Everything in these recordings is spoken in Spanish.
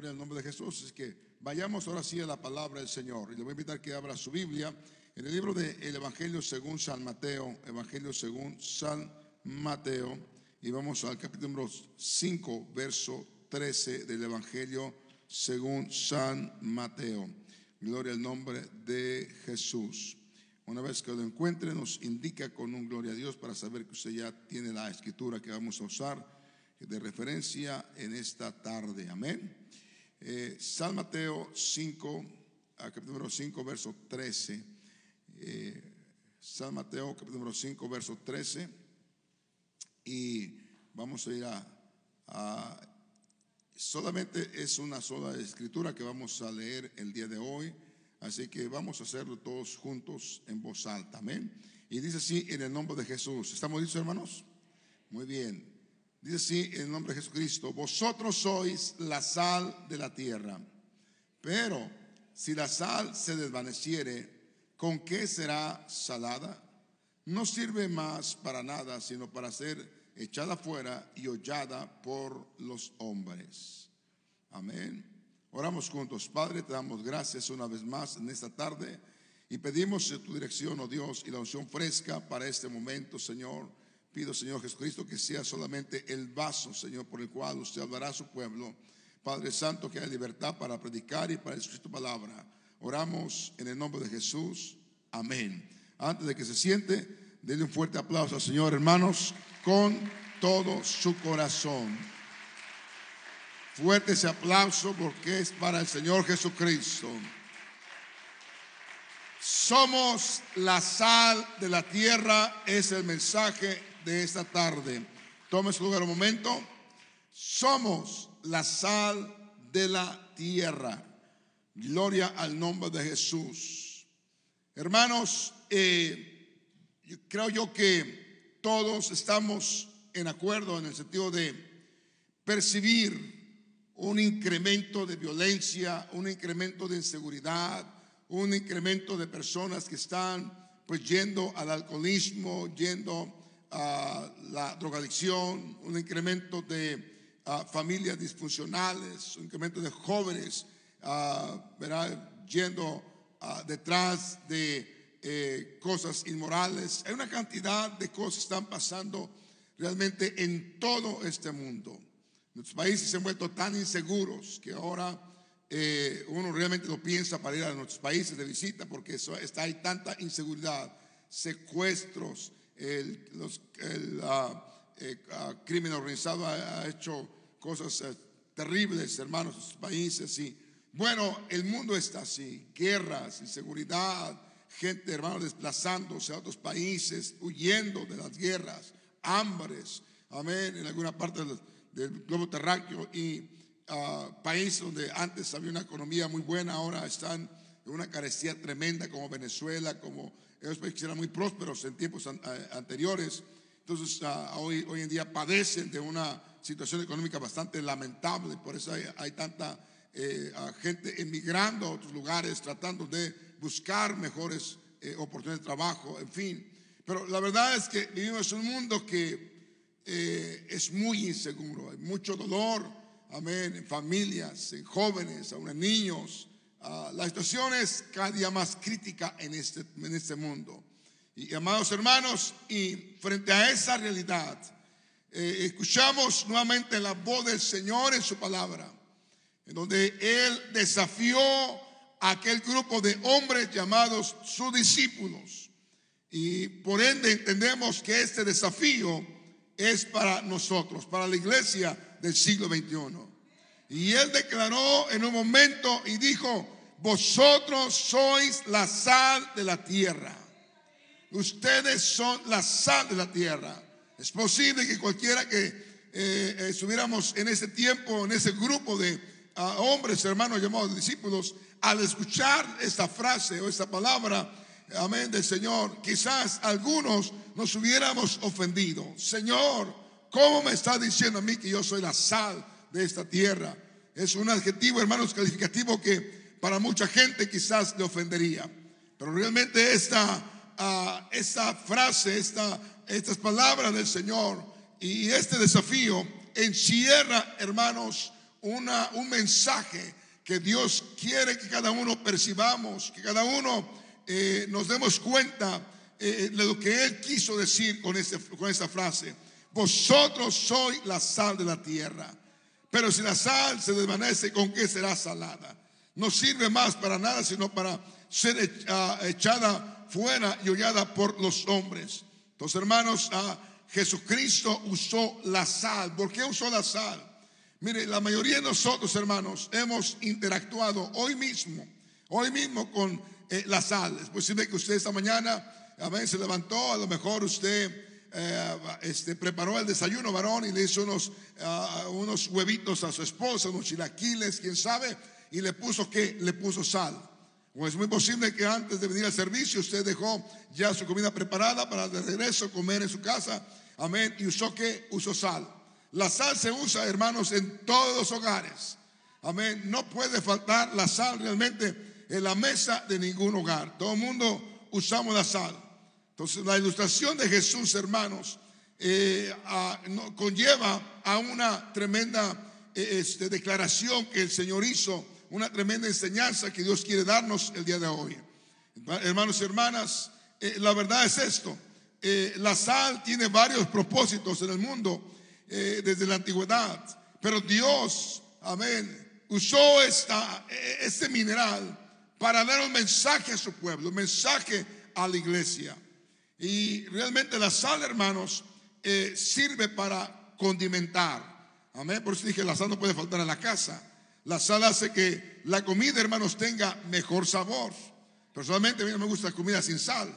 Gloria al nombre de Jesús. Es que vayamos ahora sí a la palabra del Señor. Y le voy a invitar que abra su Biblia en el libro del Evangelio según San Mateo. Evangelio según San Mateo. Y vamos al capítulo número 5, verso 13 del Evangelio según San Mateo. Gloria al nombre de Jesús. Una vez que lo encuentre, nos indica con un gloria a Dios para saber que usted ya tiene la escritura que vamos a usar de referencia en esta tarde. Amén. San Mateo 5, capítulo número 5, verso 13. San Mateo, capítulo número 5, verso 13. Y vamos a ir a solamente es una sola escritura que vamos a leer el día de hoy. Así que vamos a hacerlo todos juntos en voz alta. Amén. Y dice así en el nombre de Jesús. ¿Estamos listos, hermanos? Muy bien. Dice así en el nombre de Jesucristo: vosotros sois la sal de la tierra, pero si la sal se desvaneciere, ¿con qué será salada? No sirve más para nada, sino para ser echada fuera y hollada por los hombres. Amén. Oramos juntos. Padre, te damos gracias una vez más en esta tarde y pedimos tu dirección, oh Dios, y la unción fresca para este momento, Señor. Pido, Señor Jesucristo, que sea solamente el vaso, Señor, por el cual usted hablará a su pueblo. Padre Santo, que haya libertad para predicar y para escuchar tu palabra. Oramos en el nombre de Jesús. Amén. Antes de que se siente, denle un fuerte aplauso al Señor, hermanos, con todo su corazón. Fuerte ese aplauso porque es para el Señor Jesucristo. Somos la sal de la tierra, es el mensaje de esta tarde. Tome su lugar un momento. Somos la sal de la tierra. Gloria al nombre de Jesús. Hermanos, creo yo que todos estamos en acuerdo en el sentido de percibir un incremento de violencia, un incremento de inseguridad, un incremento de personas que están pues yendo al alcoholismo, yendo a la drogadicción, un incremento de familias disfuncionales, un incremento de jóvenes yendo detrás de cosas inmorales. Hay una cantidad de cosas que están pasando realmente en todo este mundo. Nuestros países se han vuelto tan inseguros que ahora uno realmente lo piensa para ir a nuestros países de visita porque hay tanta inseguridad, secuestros. El crimen organizado ha hecho cosas terribles, hermanos, en sus países. Y bueno, el mundo está así: guerras, inseguridad, gente, hermanos, desplazándose a otros países, huyendo de las guerras, hambres, amén, en alguna parte del globo terráqueo. Y países donde antes había una economía muy buena, ahora están en una carestía tremenda, como Venezuela, como ellos eran muy prósperos en tiempos anteriores. Entonces hoy en día padecen de una situación económica bastante lamentable. Por eso hay tanta gente emigrando a otros lugares, tratando de buscar mejores oportunidades de trabajo, en fin. Pero la verdad es que vivimos en un mundo que es muy inseguro. Hay mucho dolor, amén, en familias, en jóvenes, aún en niños. La situación es cada día más crítica en este mundo. Y amados hermanos, y frente a esa realidad, escuchamos nuevamente la voz del Señor en su palabra, en donde Él desafió a aquel grupo de hombres llamados sus discípulos. Y por ende entendemos que este desafío es para nosotros, para la iglesia del siglo XXI. Y Él declaró en un momento y dijo: vosotros sois la sal de la tierra. Ustedes son la sal de la tierra. Es posible que cualquiera que estuviéramos en ese tiempo, en ese grupo de hombres, hermanos, llamados discípulos, al escuchar esta frase o esta palabra, amén, del Señor, quizás algunos nos hubiéramos ofendido. Señor, ¿cómo me está diciendo a mí que yo soy la sal de esta tierra? Es un adjetivo, hermanos, calificativo que para mucha gente quizás le ofendería. Pero realmente esta frase, estas palabras del Señor y este desafío encierra, hermanos, un mensaje que Dios quiere que cada uno percibamos, que cada uno nos demos cuenta de lo que Él quiso decir con esta frase. Vosotros sois la sal de la tierra, pero si la sal se desvanece, ¿con qué será salada? No sirve más para nada, sino para ser echada fuera y hollada por los hombres. Entonces, hermanos, Jesucristo usó la sal. ¿Por qué usó la sal? Mire, la mayoría de nosotros, hermanos, hemos interactuado hoy mismo con la sal. Es posible que usted esta mañana, a veces se levantó, a lo mejor usted preparó el desayuno, varón, y le hizo unos huevitos a su esposa, unos chilaquiles, quién sabe, y le puso sal. Pues es muy posible que antes de venir al servicio usted dejó ya su comida preparada para de regreso comer en su casa, amén, y usó ¿qué? Usó sal. La sal se usa, hermanos, en todos los hogares, amén. No puede faltar la sal realmente en la mesa de ningún hogar. Todo el mundo usamos la sal. Entonces, la ilustración de Jesús, hermanos, conlleva a una tremenda declaración que el Señor hizo, una tremenda enseñanza que Dios quiere darnos el día de hoy. Hermanos y hermanas, la verdad es esto. La sal tiene varios propósitos en el mundo desde la antigüedad, pero Dios, amén, usó este mineral para dar un mensaje a su pueblo, un mensaje a la iglesia. Y realmente la sal, hermanos, sirve para condimentar. Amén. Por eso dije, la sal no puede faltar en la casa. La sal hace que la comida, hermanos, tenga mejor sabor. Personalmente a mí no me gusta la comida sin sal.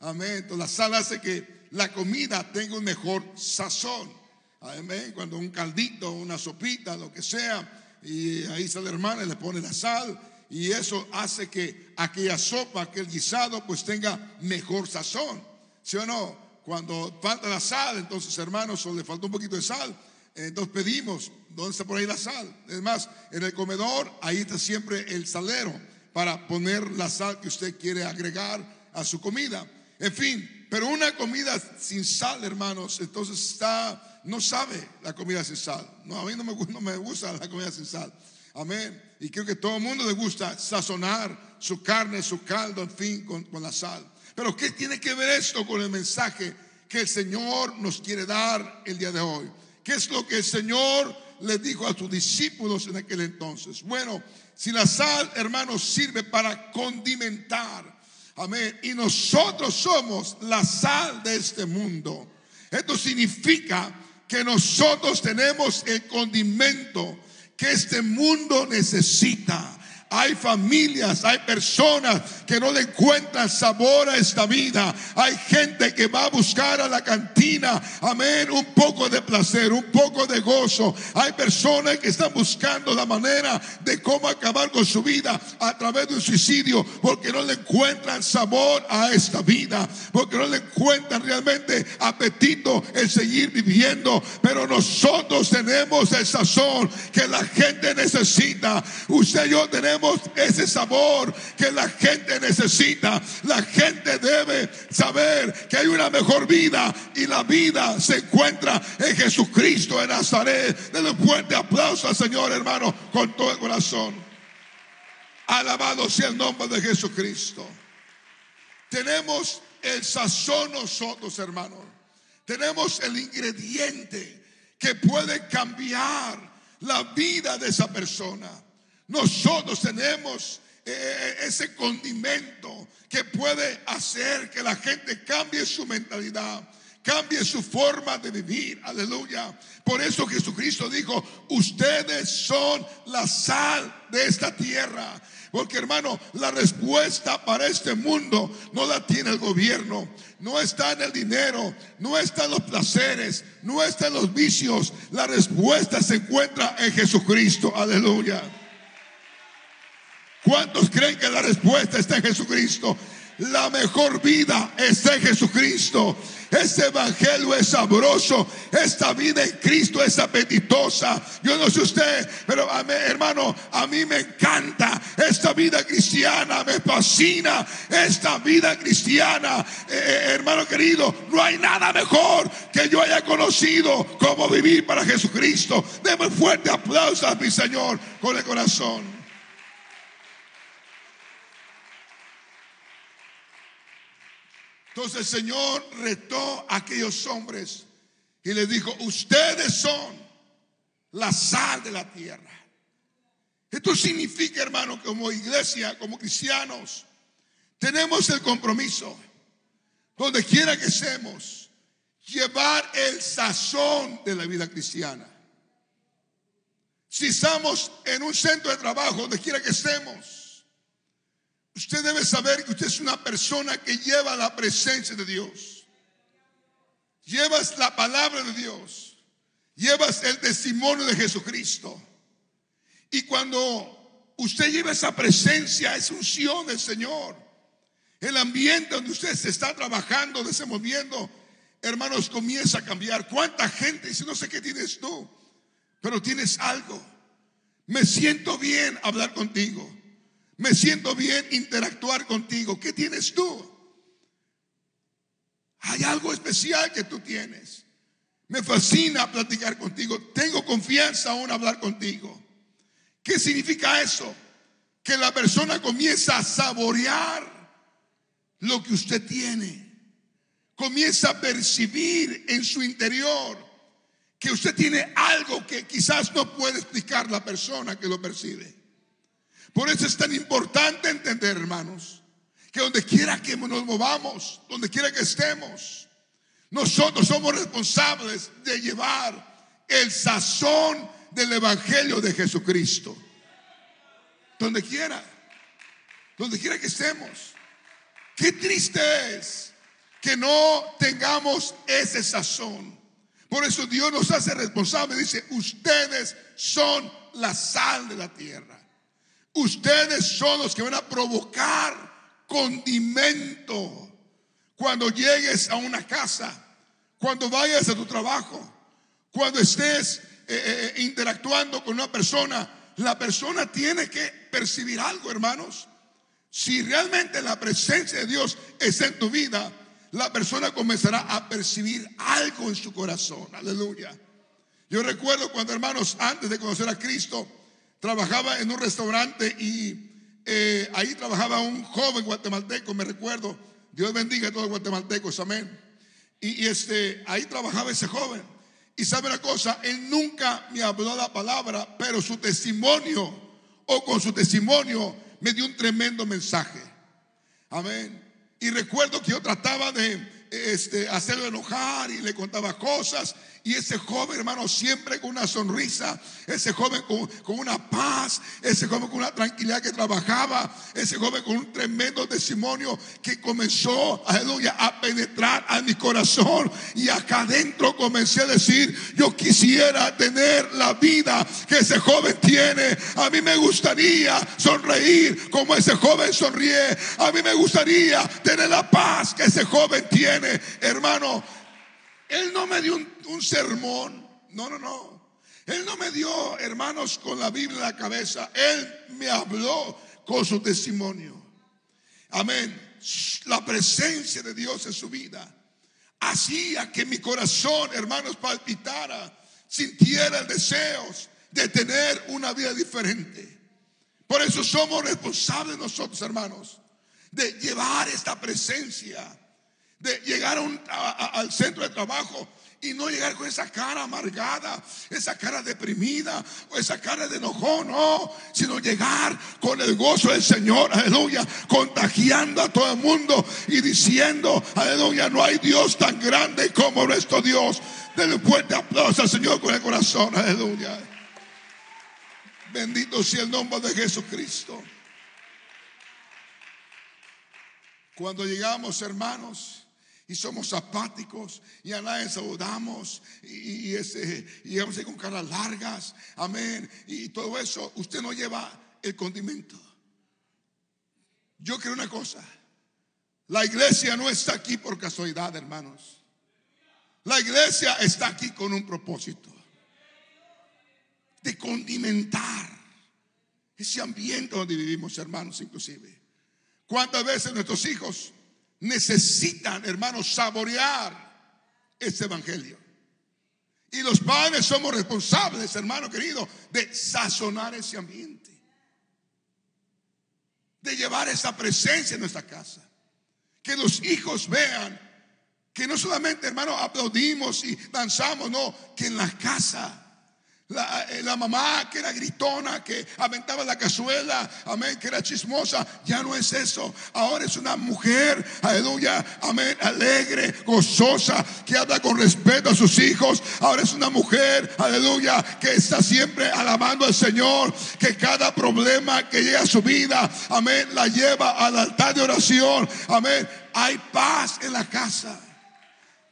Amén. Entonces la sal hace que la comida tenga un mejor sazón. Amén. Cuando un caldito, una sopita, lo que sea, y ahí sale hermana y le pone la sal, y eso hace que aquella sopa, aquel guisado, pues tenga mejor sazón. ¿Sí o no? Cuando falta la sal, entonces, hermanos, o le faltó un poquito de sal, entonces pedimos, ¿dónde está por ahí la sal? Es más, en el comedor, ahí está siempre el salero para poner la sal que usted quiere agregar a su comida. En fin, pero una comida sin sal, hermanos, entonces no sabe la comida sin sal. No, a mí no me gusta la comida sin sal. Amén. Y creo que todo el mundo le gusta sazonar su carne, su caldo, en fin, con la sal. Pero ¿qué tiene que ver esto con el mensaje que el Señor nos quiere dar el día de hoy? ¿Qué es lo que el Señor le dijo a sus discípulos en aquel entonces? Bueno, si la sal, hermanos, sirve para condimentar, amén, y nosotros somos la sal de este mundo. Esto significa que nosotros tenemos el condimento que este mundo necesita. Hay familias, hay personas que no le encuentran sabor a esta vida. Hay gente que va a buscar a la cantina, amén, un poco de placer, un poco de gozo. Hay personas que están buscando la manera de cómo acabar con su vida a través de un suicidio, porque no le encuentran sabor a esta vida, porque no le encuentran realmente apetito en seguir viviendo. Pero nosotros tenemos el sazón que la gente necesita. Usted y yo tenemos ese sabor que la gente necesita. La gente debe saber que hay una mejor vida, y la vida se encuentra en Jesucristo de Nazaret. Denle un fuerte aplauso al Señor, hermano, con todo el corazón. Alabado sea el nombre de Jesucristo. Tenemos el sazón nosotros, hermanos. Tenemos el ingrediente que puede cambiar la vida de esa persona. Nosotros tenemos ese condimento que puede hacer que la gente cambie su mentalidad, cambie su forma de vivir. Aleluya. Por eso Jesucristo dijo: ustedes son la sal de esta tierra. Porque, hermano, la respuesta para este mundo no la tiene el gobierno, no está en el dinero, no está en los placeres, no está en los vicios. La respuesta se encuentra en Jesucristo. Aleluya. ¿Cuántos creen que la respuesta está en Jesucristo? La mejor vida está en Jesucristo. Este evangelio es sabroso. Esta vida en Cristo es apetitosa. Yo no sé usted, pero a mí, hermano, a mí me encanta esta vida cristiana. Me fascina esta vida cristiana. Hermano querido, no hay nada mejor que yo haya conocido como vivir para Jesucristo. Deme fuerte aplauso a mi Señor con el corazón. Entonces el Señor retó a aquellos hombres y les dijo: ustedes son la sal de la tierra. Esto significa, hermano, que como iglesia, como cristianos, tenemos el compromiso, donde quiera que estemos, llevar el sazón de la vida cristiana. Si estamos en un centro de trabajo, donde quiera que estemos, usted debe saber que usted es una persona que lleva la presencia de Dios. Llevas la palabra de Dios. Llevas el testimonio de Jesucristo. Y cuando usted lleva esa presencia, esa unción del Señor, el ambiente donde usted se está trabajando, donde se está moviendo, hermanos, comienza a cambiar. ¿Cuánta gente dice: no sé qué tienes tú, pero tienes algo? Me siento bien hablar contigo. Me siento bien interactuar contigo. ¿Qué tienes tú? Hay algo especial que tú tienes. Me fascina platicar contigo. Tengo confianza aún hablar contigo. ¿Qué significa eso? Que la persona comienza a saborear lo que usted tiene. Comienza a percibir en su interior que usted tiene algo que quizás no puede explicar la persona que lo percibe. Por eso es tan importante entender, hermanos, que donde quiera que nos movamos, donde quiera que estemos, nosotros somos responsables de llevar el sazón del evangelio de Jesucristo. Donde quiera que estemos. Qué triste es que no tengamos ese sazón. Por eso Dios nos hace responsables. Dice: ustedes son la sal de la tierra. Ustedes son los que van a provocar condimento. Cuando llegues a una casa, cuando vayas a tu trabajo, cuando estés interactuando con una persona, la persona tiene que percibir algo, hermanos. Si realmente la presencia de Dios está en tu vida, la persona comenzará a percibir algo en su corazón. Aleluya. Yo recuerdo cuando, hermanos, antes de conocer a Cristo, trabajaba en un restaurante y ahí trabajaba un joven guatemalteco, me recuerdo. Dios bendiga a todos los guatemaltecos, amén. Ahí trabajaba ese joven. Y sabe una cosa, él nunca me habló la palabra, pero su testimonio, o con su testimonio, me dio un tremendo mensaje. Amén. Y recuerdo que yo trataba de hacerlo enojar y le contaba cosas. Y ese joven, hermano, siempre con una sonrisa, ese joven con una paz, ese joven con una tranquilidad que trabajaba, ese joven con un tremendo testimonio que comenzó, aleluya, a penetrar a mi corazón. Y acá adentro comencé a decir: yo quisiera tener la vida que ese joven tiene. A mí me gustaría sonreír como ese joven sonríe. A mí me gustaría tener la paz que ese joven tiene, hermano. Él no me dio un sermón. No. Él no me dio, hermanos, con la Biblia en la cabeza. Él me habló con su testimonio. Amén. La presencia de Dios en su vida hacía que mi corazón, hermanos, palpitara, sintiera el deseo de tener una vida diferente. Por eso somos responsables nosotros, hermanos, de llevar esta presencia, de llegar al centro de trabajo y no llegar con esa cara amargada, esa cara deprimida o esa cara de enojón, no, sino llegar con el gozo del Señor, aleluya, contagiando a todo el mundo y diciendo: aleluya, no hay Dios tan grande como nuestro Dios. Denle fuerte aplauso al Señor con el corazón, aleluya. Bendito sea el nombre de Jesucristo. Cuando llegamos, hermanos, y somos apáticos y a nadie saludamos y llegamos ahí con caras largas, amén, y todo eso, usted no lleva el condimento. Yo creo una cosa: La iglesia no está aquí por casualidad, hermanos. La iglesia está aquí con un propósito: de condimentar ese ambiente donde vivimos, hermanos, inclusive. ¿Cuántas veces nuestros hijos necesitan, hermanos, saborear este evangelio? Y los padres somos responsables, hermano querido, de sazonar ese ambiente, de llevar esa presencia en nuestra casa. Que los hijos vean que no solamente, hermano, aplaudimos y danzamos, no, que en la casa la mamá que era gritona, que aventaba la cazuela, amén, que era chismosa, ya no es eso. Ahora es una mujer, aleluya, amén, alegre, gozosa, que habla con respeto a sus hijos. Ahora es una mujer, aleluya, que está siempre alabando al Señor, que cada problema que llega a su vida, amén, la lleva al altar de oración. Amén, hay paz en la casa.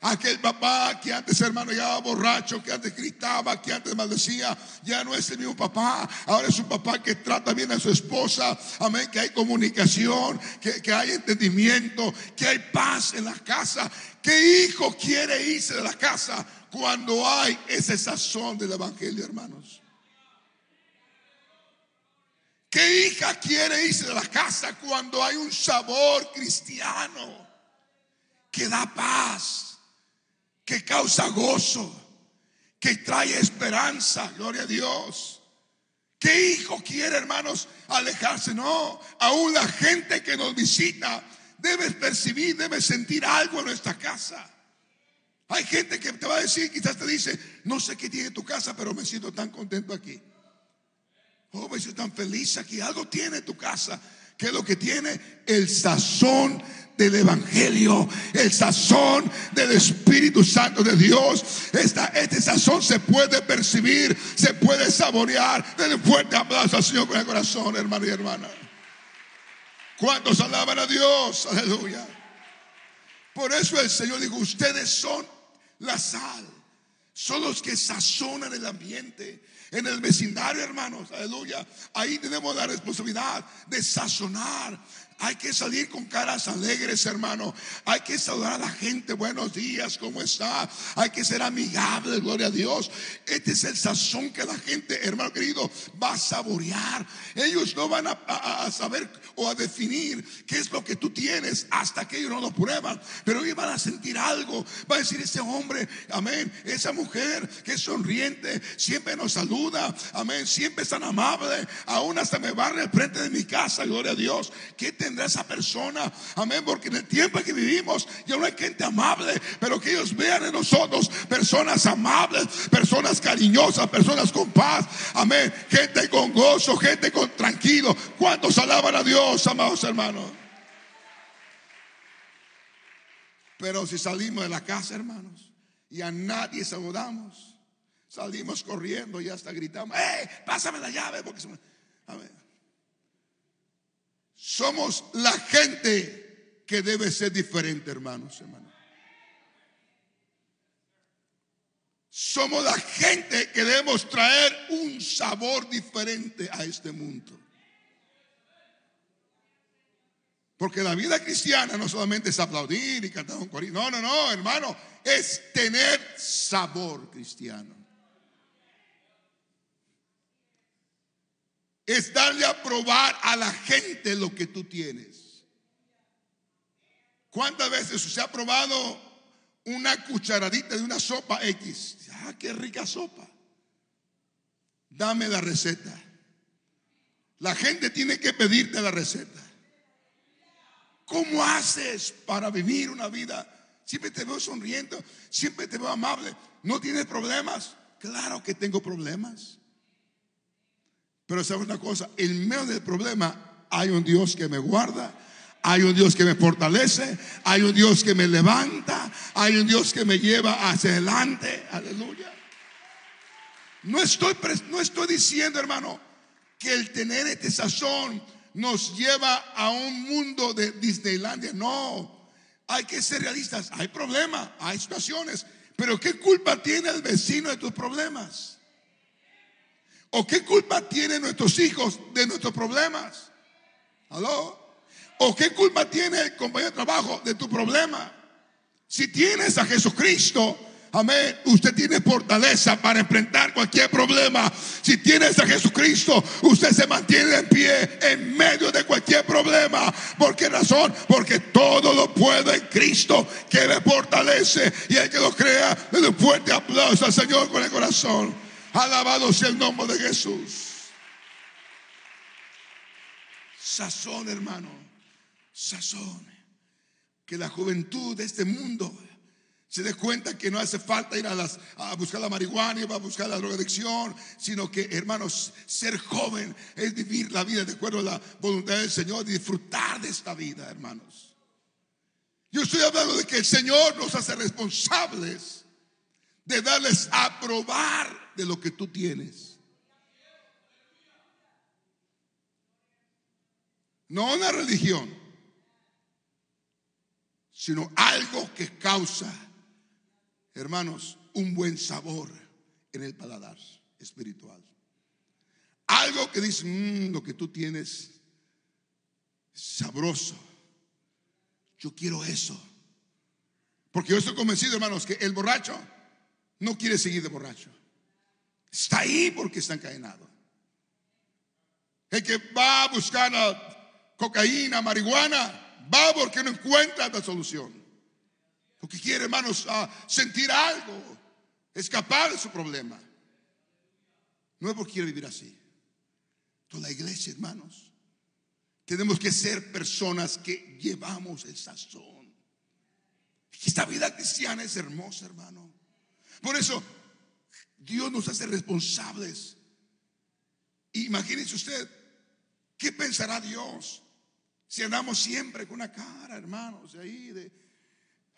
Aquel papá que antes, hermano, llegaba borracho, que antes gritaba, que antes maldecía, ya no es el mismo papá. Ahora es un papá que trata bien a su esposa, amén, que hay comunicación, que hay entendimiento, que hay paz en la casa. ¿Qué hijo quiere irse de la casa cuando hay ese sazón del evangelio, hermanos? ¿Qué hija quiere irse de la casa cuando hay un sabor cristiano que da paz, que causa gozo, que trae esperanza? Gloria a Dios. ¿Qué hijo quiere, hermanos, alejarse? No, aún la gente que nos visita debe percibir, debe sentir algo en nuestra casa. Hay gente que te va a decir, quizás te dice, no sé qué tiene tu casa, pero me siento tan contento aquí. Oh, me siento tan feliz aquí. Algo tiene tu casa. ¿Qué es lo que tiene? El sazón del evangelio, el sazón del Espíritu Santo de Dios. Este sazón se puede percibir, se puede saborear. Denle fuerte aplauso al Señor con el corazón, hermano y hermana. ¿Cuántos alaban a Dios? Aleluya. Por eso el Señor dijo, ustedes son la sal. Son los que sazonan el ambiente. En el vecindario, hermanos, aleluya, ahí tenemos la responsabilidad de sazonar. Hay que salir con caras alegres, hermano. Hay que saludar a la gente, buenos días, ¿cómo está? Hay que ser amigable, gloria a Dios. Este es el sazón que la gente, hermano querido, va a saborear. Ellos no van a saber o a definir qué es lo que tú tienes hasta que ellos no lo prueban. Pero ellos van a sentir algo. Va a decir, ese hombre, amén, esa mujer que es sonriente, siempre nos saluda, amén, siempre es tan amable, aún hasta me barre al frente de mi casa, gloria a Dios. ¿Qué tendrá esa persona? Amén, porque en el tiempo en que vivimos ya no hay gente amable, pero que ellos vean en nosotros personas amables, personas cariñosas, personas con paz, amén, gente con gozo, gente con tranquilo. ¿Cuántos alaban a Dios, amados hermanos? Pero si salimos de la casa, hermanos, y a nadie saludamos, salimos corriendo y hasta gritamos, ¡hey, pásame la llave! Porque amén. Somos la gente que debe ser diferente, hermanos, hermanos. Somos la gente que debemos traer un sabor diferente a este mundo. Porque la vida cristiana no solamente es aplaudir y cantar un corito. No, no, no, hermano, es tener sabor cristiano. Es darle a probar a la gente lo que tú tienes. ¿Cuántas veces se ha probado una cucharadita de una sopa X? ¡Ah, qué rica sopa! Dame la receta. La gente tiene que pedirte la receta. ¿Cómo haces para vivir una vida? Siempre te veo sonriendo, siempre te veo amable. ¿No tienes problemas? Claro que tengo problemas. Pero sabes una cosa, en medio del problema hay un Dios que me guarda, hay un Dios que me fortalece, hay un Dios que me levanta, hay un Dios que me lleva hacia adelante. Aleluya. No estoy diciendo, hermano, que el tener este sazón nos lleva a un mundo de Disneylandia. No, hay que ser realistas. Hay problemas, hay situaciones, pero ¿qué culpa tiene el vecino de tus problemas? ¿O qué culpa tienen nuestros hijos de nuestros problemas? ¿Aló? ¿O qué culpa tiene el compañero de trabajo de tu problema? Si tienes a Jesucristo, amén, usted tiene fortaleza para enfrentar cualquier problema. Si tienes a Jesucristo, usted se mantiene en pie en medio de cualquier problema. ¿Por qué razón? Porque todo lo puedo en Cristo que me fortalece. Y el que lo crea, le doy fuerte aplauso al Señor con el corazón. Alabado sea el nombre de Jesús. Sazón, hermano, sazón. Que la juventud de este mundo se dé cuenta que no hace falta ir a buscar la marihuana, a buscar la drogadicción, sino que, hermanos, ser joven es vivir la vida de acuerdo a la voluntad del Señor, disfrutar de esta vida, hermanos. Yo estoy hablando de que el Señor nos hace responsables de darles a probar de lo que tú tienes. No una religión, sino algo que causa, hermanos, un buen sabor en el paladar espiritual. Algo que dice, lo que tú tienes es sabroso. Yo quiero eso. Porque yo estoy convencido, hermanos, que el borracho no quiere seguir de borracho. Está ahí porque está encadenado. El que va a buscar cocaína, marihuana, va porque no encuentra la solución. Lo que quiere, hermanos, sentir algo, escapar de su problema. No es porque quiere vivir así. Toda la iglesia, hermanos, tenemos que ser personas que llevamos el sazón. Esta vida cristiana es hermosa, hermano. Por eso Dios nos hace responsables. Imagínense usted, ¿qué pensará Dios si andamos siempre con una cara, hermanos, de ahí de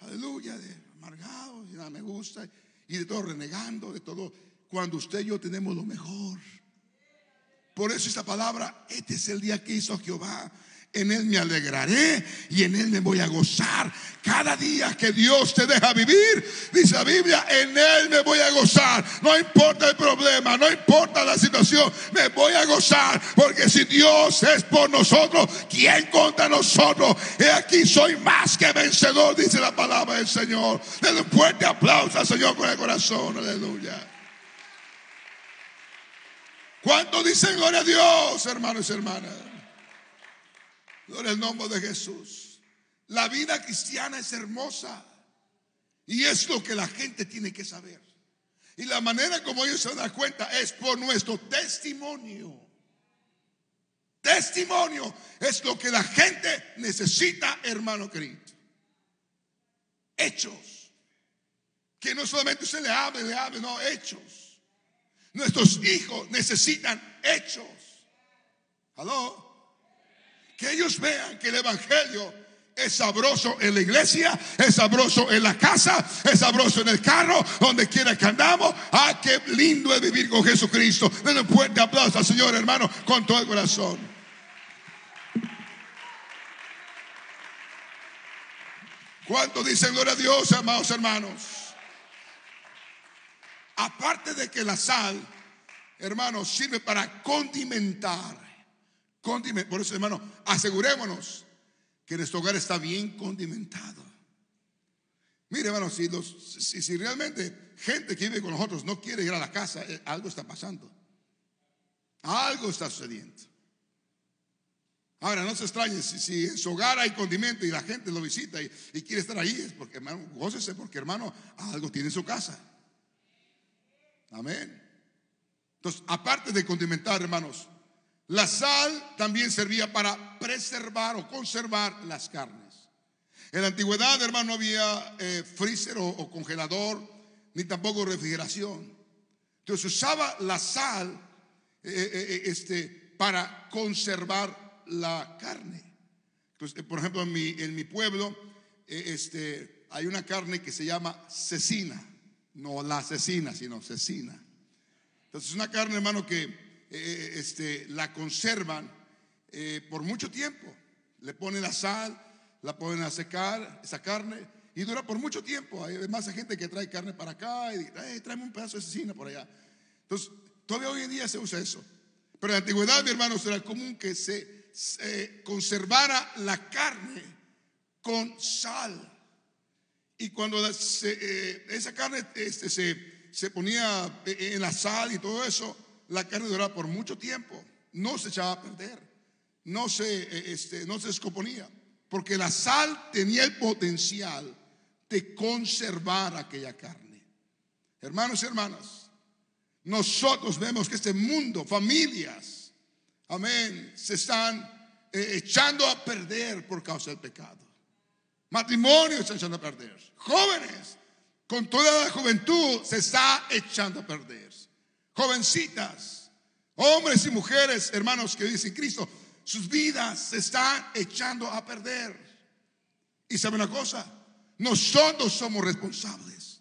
aleluya, de amargados, nada me gusta, y de todo renegando, de todo, cuando usted y yo tenemos lo mejor? Por eso esta palabra, este es el día que hizo Jehová, en él me alegraré y en él me voy a gozar. Cada día que Dios te deja vivir, dice la Biblia, en él me voy a gozar. No importa el problema, no importa la situación, me voy a gozar. Porque si Dios es por nosotros, ¿quién contra nosotros? He aquí soy más que vencedor, dice la palabra del Señor. Denle un fuerte aplauso al Señor con el corazón. Aleluya. ¿Cuántos dicen gloria a Dios, hermanos y hermanas? Gloria al nombre de Jesús. La vida cristiana es hermosa y es lo que la gente tiene que saber. Y la manera como ellos se dan cuenta es por nuestro testimonio. Testimonio es lo que la gente necesita, hermano querido. Hechos. Que no solamente usted le hable, no, hechos. Nuestros hijos necesitan hechos. ¿Aló? Que ellos vean que el evangelio es sabroso en la iglesia, es sabroso en la casa, es sabroso en el carro, donde quiera que andamos. Ah, qué lindo es vivir con Jesucristo. Denle un fuerte aplauso al Señor, hermano, con todo el corazón. ¿Cuántos dicen gloria a Dios, amados hermanos? Aparte de que la sal, hermanos, sirve para condimentar. Por eso, hermano, asegurémonos que nuestro hogar está bien condimentado. Mire, hermano, si realmente gente que vive con nosotros no quiere ir a la casa, algo está pasando. Algo está sucediendo. Ahora, no se extrañen si en su hogar hay condimento y la gente lo visita y quiere estar ahí, es porque, hermano, gócese, porque, hermano, algo tiene en su casa. Amén. Entonces, aparte de condimentar, hermanos, la sal también servía para preservar o conservar las carnes. En la antigüedad, hermano, no había freezer o congelador, ni tampoco refrigeración. Entonces usaba la sal para conservar la carne. Entonces, por ejemplo, en mi pueblo hay una carne que se llama cecina. No la asesina, sino cecina. Entonces es una carne, hermano, que la conservan por mucho tiempo. Le ponen la sal, la ponen a secar esa carne y dura por mucho tiempo. Además hay gente que trae carne para acá y dice, tráeme un pedazo de cecina por allá. Entonces todavía hoy en día se usa eso. Pero en la antigüedad, mi hermano, era común que se se conservara la carne con sal. Y cuando esa carne se ponía en la sal y todo eso, la carne duraba por mucho tiempo, no se echaba a perder, no se descomponía, porque la sal tenía el potencial de conservar aquella carne. Hermanos y hermanas, nosotros vemos que este mundo, familias, amén, se están echando a perder por causa del pecado. Matrimonios se están echando a perder. Jóvenes, con toda la juventud, se está echando a perder. Jovencitas, hombres y mujeres, hermanos que dicen Cristo, sus vidas se están echando a perder. Y sabe una cosa, nosotros somos responsables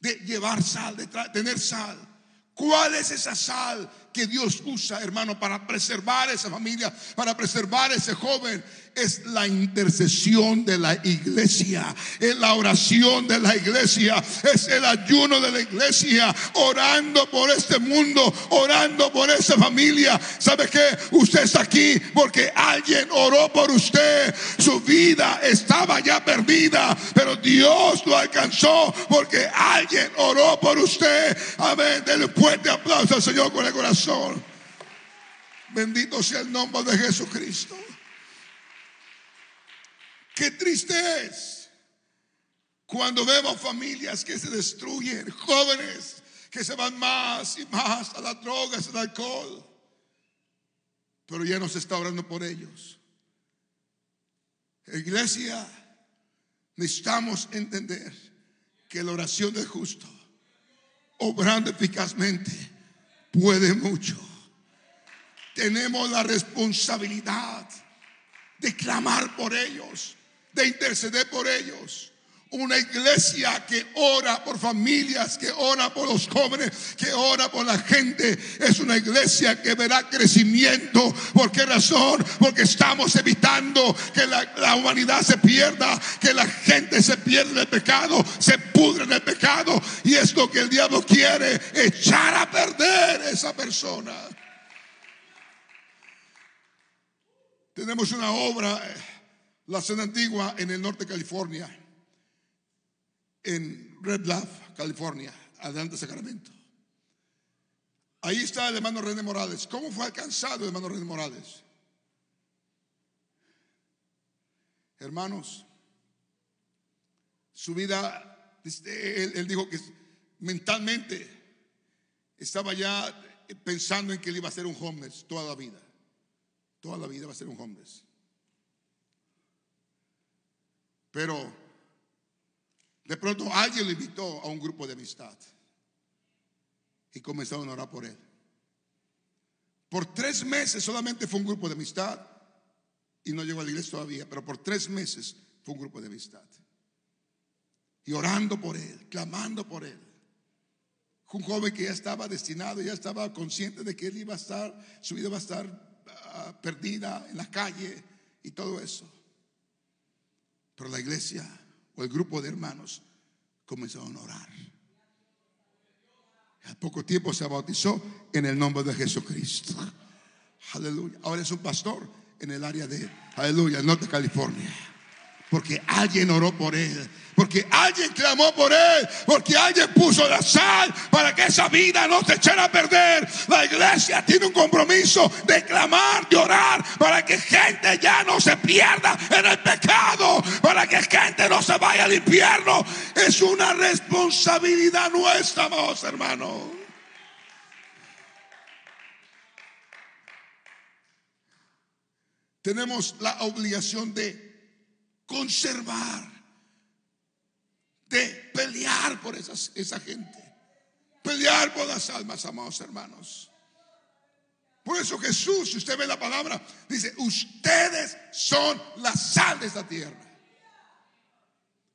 de llevar sal, de tener sal. ¿Cuál es esa sal que Dios usa, hermano, para preservar esa familia, para preservar ese joven? Es la intercesión de la iglesia, es la oración de la iglesia, es el ayuno de la iglesia, orando por este mundo, orando por esa familia. ¿Sabe qué? Usted está aquí porque alguien oró por usted. Su vida estaba ya perdida, pero Dios lo alcanzó porque alguien oró por usted. Amén. Denle fuerte aplauso al Señor con el corazón. Bendito sea el nombre de Jesucristo. Qué triste es cuando vemos familias que se destruyen, jóvenes que se van más y más a las drogas, al alcohol, pero ya no se está orando por ellos. Iglesia, necesitamos entender que la oración del justo, obrando eficazmente, puede mucho. Tenemos la responsabilidad de clamar por ellos, de interceder por ellos. Una iglesia que ora por familias, que ora por los jóvenes, que ora por la gente, es una iglesia que verá crecimiento. ¿Por qué razón? Porque estamos evitando que la humanidad se pierda, que la gente se pierda en el pecado, se pudre en el pecado. Y es lo que el diablo quiere, echar a perder a esa persona. Tenemos una obra, la Cena Antigua, en el norte de California, en Red Bluff, California, adelante Sacramento. Ahí está el hermano René Morales. ¿Cómo fue alcanzado el hermano René Morales? Hermanos, su vida, él dijo que mentalmente estaba ya pensando en que él iba a ser un homeless toda la vida. Toda la vida va a ser un homeless. Pero de pronto alguien lo invitó a un grupo de amistad y comenzaron a orar por él. Por 3 meses solamente fue un grupo de amistad y no llegó a la iglesia todavía, pero por 3 meses fue un grupo de amistad. Y orando por él, clamando por él. Un joven que ya estaba destinado, ya estaba consciente de que él iba a estar, su vida va a estar perdida en la calle y todo eso, pero la iglesia o el grupo de hermanos comenzaron a orar. Al poco tiempo se bautizó en el nombre de Jesucristo. Aleluya. Ahora es un pastor en el área de, aleluya, el norte de California, porque alguien oró por él, porque alguien clamó por él, porque alguien puso la sal para que esa vida no se echara a perder. La iglesia tiene un compromiso de clamar, de orar, para que gente ya no se pierda en el pecado, para que gente no se vaya al infierno. Es una responsabilidad nuestra, amados hermanos. Tenemos la obligación de conservar, de pelear por esa gente, pelear por las almas, amados hermanos. Por eso Jesús, si usted ve la palabra, dice: ustedes son la sal de esta tierra.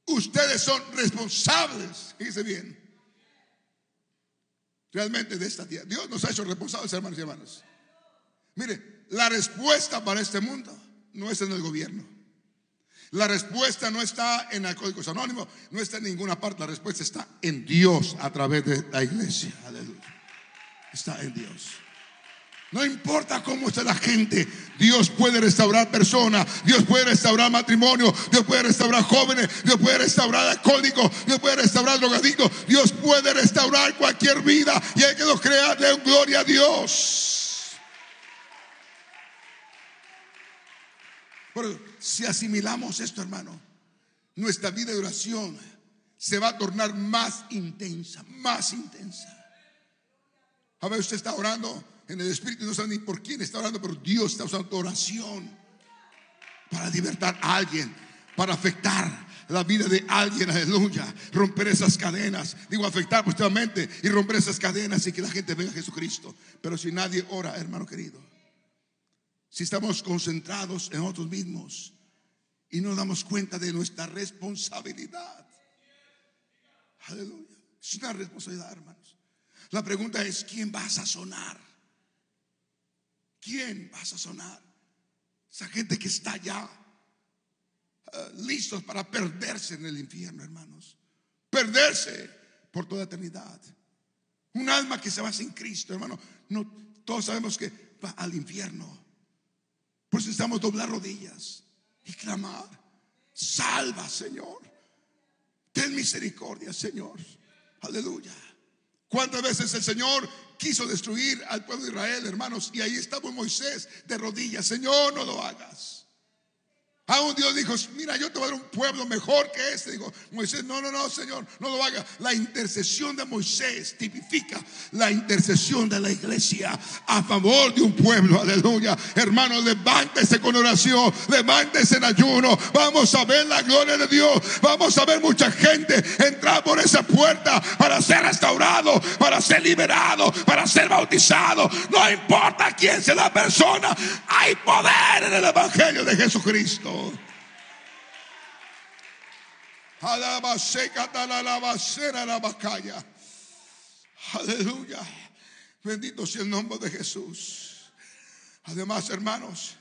Ustedes son responsables, dice bien, realmente de esta tierra. Dios nos ha hecho responsables, hermanos y hermanas. Mire, la respuesta para este mundo no es en el gobierno. La respuesta no está en Alcohólicos Anónimos, no está en ninguna parte. La respuesta está en Dios a través de la iglesia. Aleluya. Está en Dios. No importa cómo esté la gente, Dios puede restaurar personas, Dios puede restaurar matrimonio, Dios puede restaurar jóvenes, Dios puede restaurar alcohólicos, Dios puede restaurar drogadictos, Dios puede restaurar cualquier vida, y hay que nos crearle un gloria a Dios. Pero si asimilamos esto, hermano, nuestra vida de oración se va a tornar más intensa, más intensa. A ver, usted está orando en el Espíritu y no sabe ni por quién está orando, pero Dios está usando tu oración para libertar a alguien, para afectar la vida de alguien, aleluya, romper esas cadenas, digo afectar positivamente y romper esas cadenas y que la gente venga a Jesucristo. Pero si nadie ora, hermano querido, si estamos concentrados en nosotros mismos y no damos cuenta de nuestra responsabilidad, aleluya, es una responsabilidad, hermanos. La pregunta es: ¿quién va a sazonar? ¿Quién va a sazonar? Esa gente que está ya listos para perderse en el infierno, hermanos, perderse por toda eternidad. Un alma que se va sin Cristo, hermano, no, todos sabemos que va al infierno. Por eso necesitamos doblar rodillas y clamar: salva, Señor, ten misericordia, Señor, aleluya. ¿Cuántas veces el Señor quiso destruir al pueblo de Israel, hermanos? Y ahí estaba Moisés de rodillas: Señor, no lo hagas. Aún Dios dijo: mira, yo te voy a dar un pueblo mejor que este. Dijo Moisés: no, Señor, no lo hagas. La intercesión de Moisés tipifica la intercesión de la iglesia a favor de un pueblo, aleluya. Hermanos, levántese con oración, levántese en ayuno. Vamos a ver la gloria de Dios. Vamos a ver mucha gente entrar por esa puerta para ser restaurado, para ser liberado, para ser bautizado. No importa quién sea la persona, hay poder en el evangelio de Jesucristo. Aleluya, bendito sea el nombre de Jesús. Además, hermanos,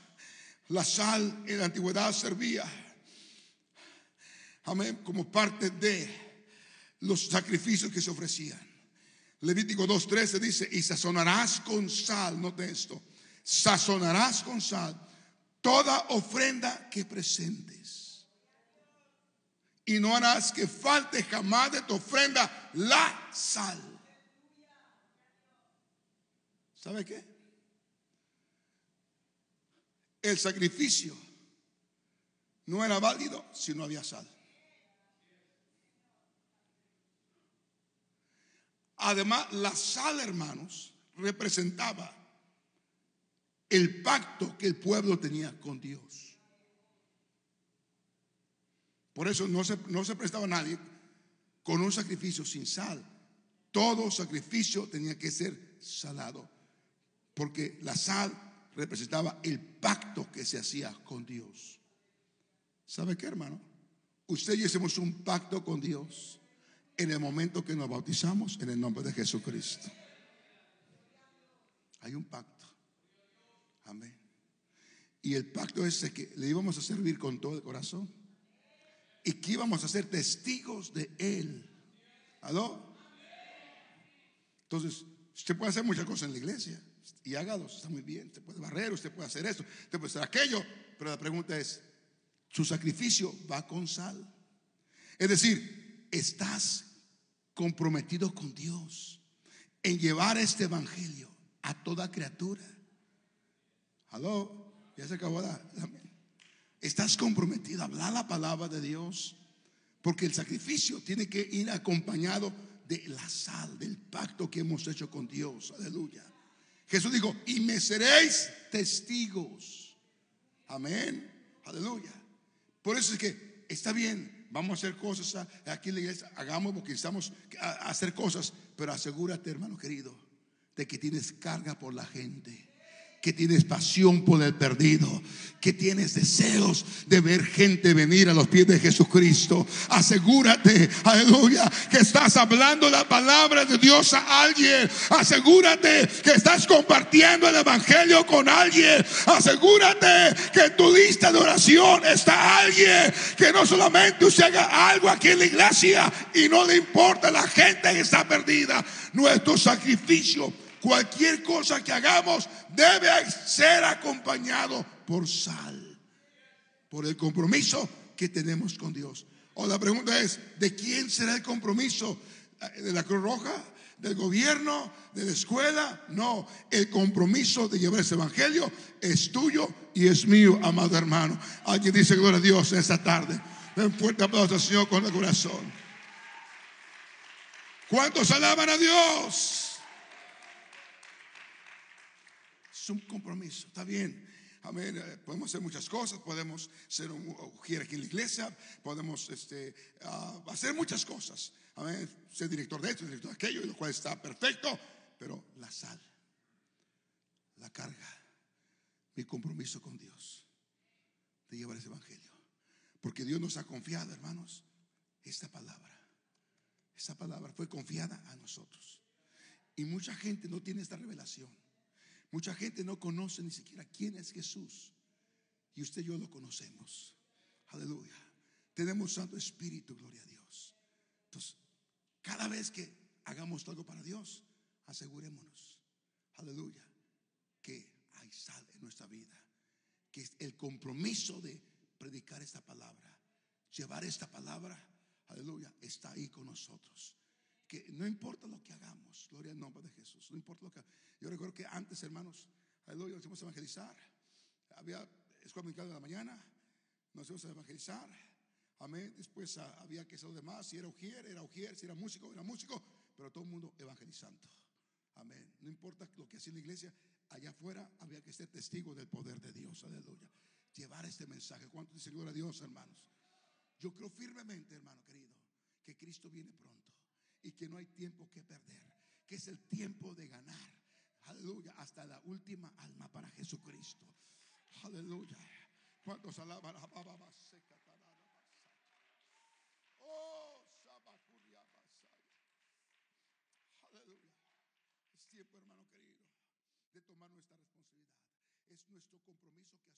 la sal en la antigüedad servía, amén, como parte de los sacrificios que se ofrecían. Levítico 2:13 dice: y sazonarás con sal, note esto, sazonarás con sal toda ofrenda que presentes, y no harás que falte jamás de tu ofrenda la sal. ¿Sabe qué? El sacrificio no era válido si no había sal. Además, la sal, hermanos, representaba el pacto que el pueblo tenía con Dios. Por eso no se prestaba a nadie con un sacrificio sin sal. Todo sacrificio tenía que ser salado, porque la sal representaba el pacto que se hacía con Dios. ¿Sabe qué, hermano? Usted y yo hicimos un pacto con Dios en el momento que nos bautizamos en el nombre de Jesucristo. Hay un pacto. Amén. Y el pacto es que le íbamos a servir con todo el corazón y que íbamos a ser testigos de Él. ¿Aló? Entonces, usted puede hacer muchas cosas en la iglesia y hágalos, está muy bien. Usted puede barrer, usted puede hacer esto, usted puede hacer aquello, pero la pregunta es: ¿su sacrificio va con sal? Es decir, ¿estás comprometido con Dios en llevar este evangelio a toda criatura? Aló, ya se acabó la. Estás comprometido a hablar la palabra de Dios, porque el sacrificio tiene que ir acompañado de la sal, del pacto que hemos hecho con Dios. Aleluya. Jesús dijo: y me seréis testigos. Amén. Aleluya. Por eso es que está bien, vamos a hacer cosas aquí en la iglesia, hagamos porque estamos a hacer cosas, pero asegúrate, hermano querido, de que tienes carga por la gente, que tienes pasión por el perdido, que tienes deseos de ver gente venir a los pies de Jesucristo. Asegúrate, aleluya, que estás hablando la palabra de Dios a alguien. Asegúrate que estás compartiendo el evangelio con alguien. Asegúrate que en tu lista de oración está alguien, que no solamente usted haga algo aquí en la iglesia y no le importa la gente que está perdida. Nuestro sacrificio cualquier cosa que hagamos debe ser acompañado por sal, por el compromiso que tenemos con Dios. O la pregunta es, ¿de quién será el compromiso? ¿De la Cruz Roja? ¿Del gobierno? ¿De la escuela? No, el compromiso de llevar ese evangelio es tuyo y es mío, amado hermano. Alguien dice gloria a Dios en esta tarde. Un fuerte aplauso al Señor con el corazón. ¿Cuántos alaban a Dios? Es un compromiso, está bien. Amén. Podemos hacer muchas cosas, podemos ser un ujier aquí en la iglesia, podemos hacer muchas cosas. Amén. Ser director de esto, director de aquello, y lo cual está perfecto, pero la sal, la carga, mi compromiso con Dios de llevar ese evangelio. Porque Dios nos ha confiado, hermanos, esta palabra. Esa palabra fue confiada a nosotros. Y mucha gente no tiene esta revelación. Mucha gente no conoce ni siquiera quién es Jesús. Y usted y yo lo conocemos. Aleluya. Tenemos Santo Espíritu, gloria a Dios. Entonces, cada vez que hagamos algo para Dios, asegurémonos, aleluya, que hay sal en nuestra vida. Que es el compromiso de predicar esta palabra, llevar esta palabra, aleluya, está ahí con nosotros. Que no importa lo que hagamos, gloria al nombre de Jesús, no importa lo que. Yo recuerdo que antes, hermanos, aleluya, nos íbamos a evangelizar. Había escuela dominical de la mañana, nos íbamos a evangelizar. Amén. Después había que hacer lo demás. Si era ujier, era ujier. Si era músico, era músico. Pero todo el mundo evangelizando. Amén. No importa lo que hacía la iglesia, allá afuera había que ser testigo del poder de Dios. Aleluya. Llevar este mensaje. ¿Cuánto dice gloria a Dios, hermanos? Yo creo firmemente, hermano querido, que Cristo viene pronto y que no hay tiempo que perder, que es el tiempo de ganar, aleluya, hasta la última alma para Jesucristo. Aleluya. ¿Cuántos alaban? Oh, aleluya. Es tiempo, hermano querido, de tomar nuestra responsabilidad. Es nuestro compromiso que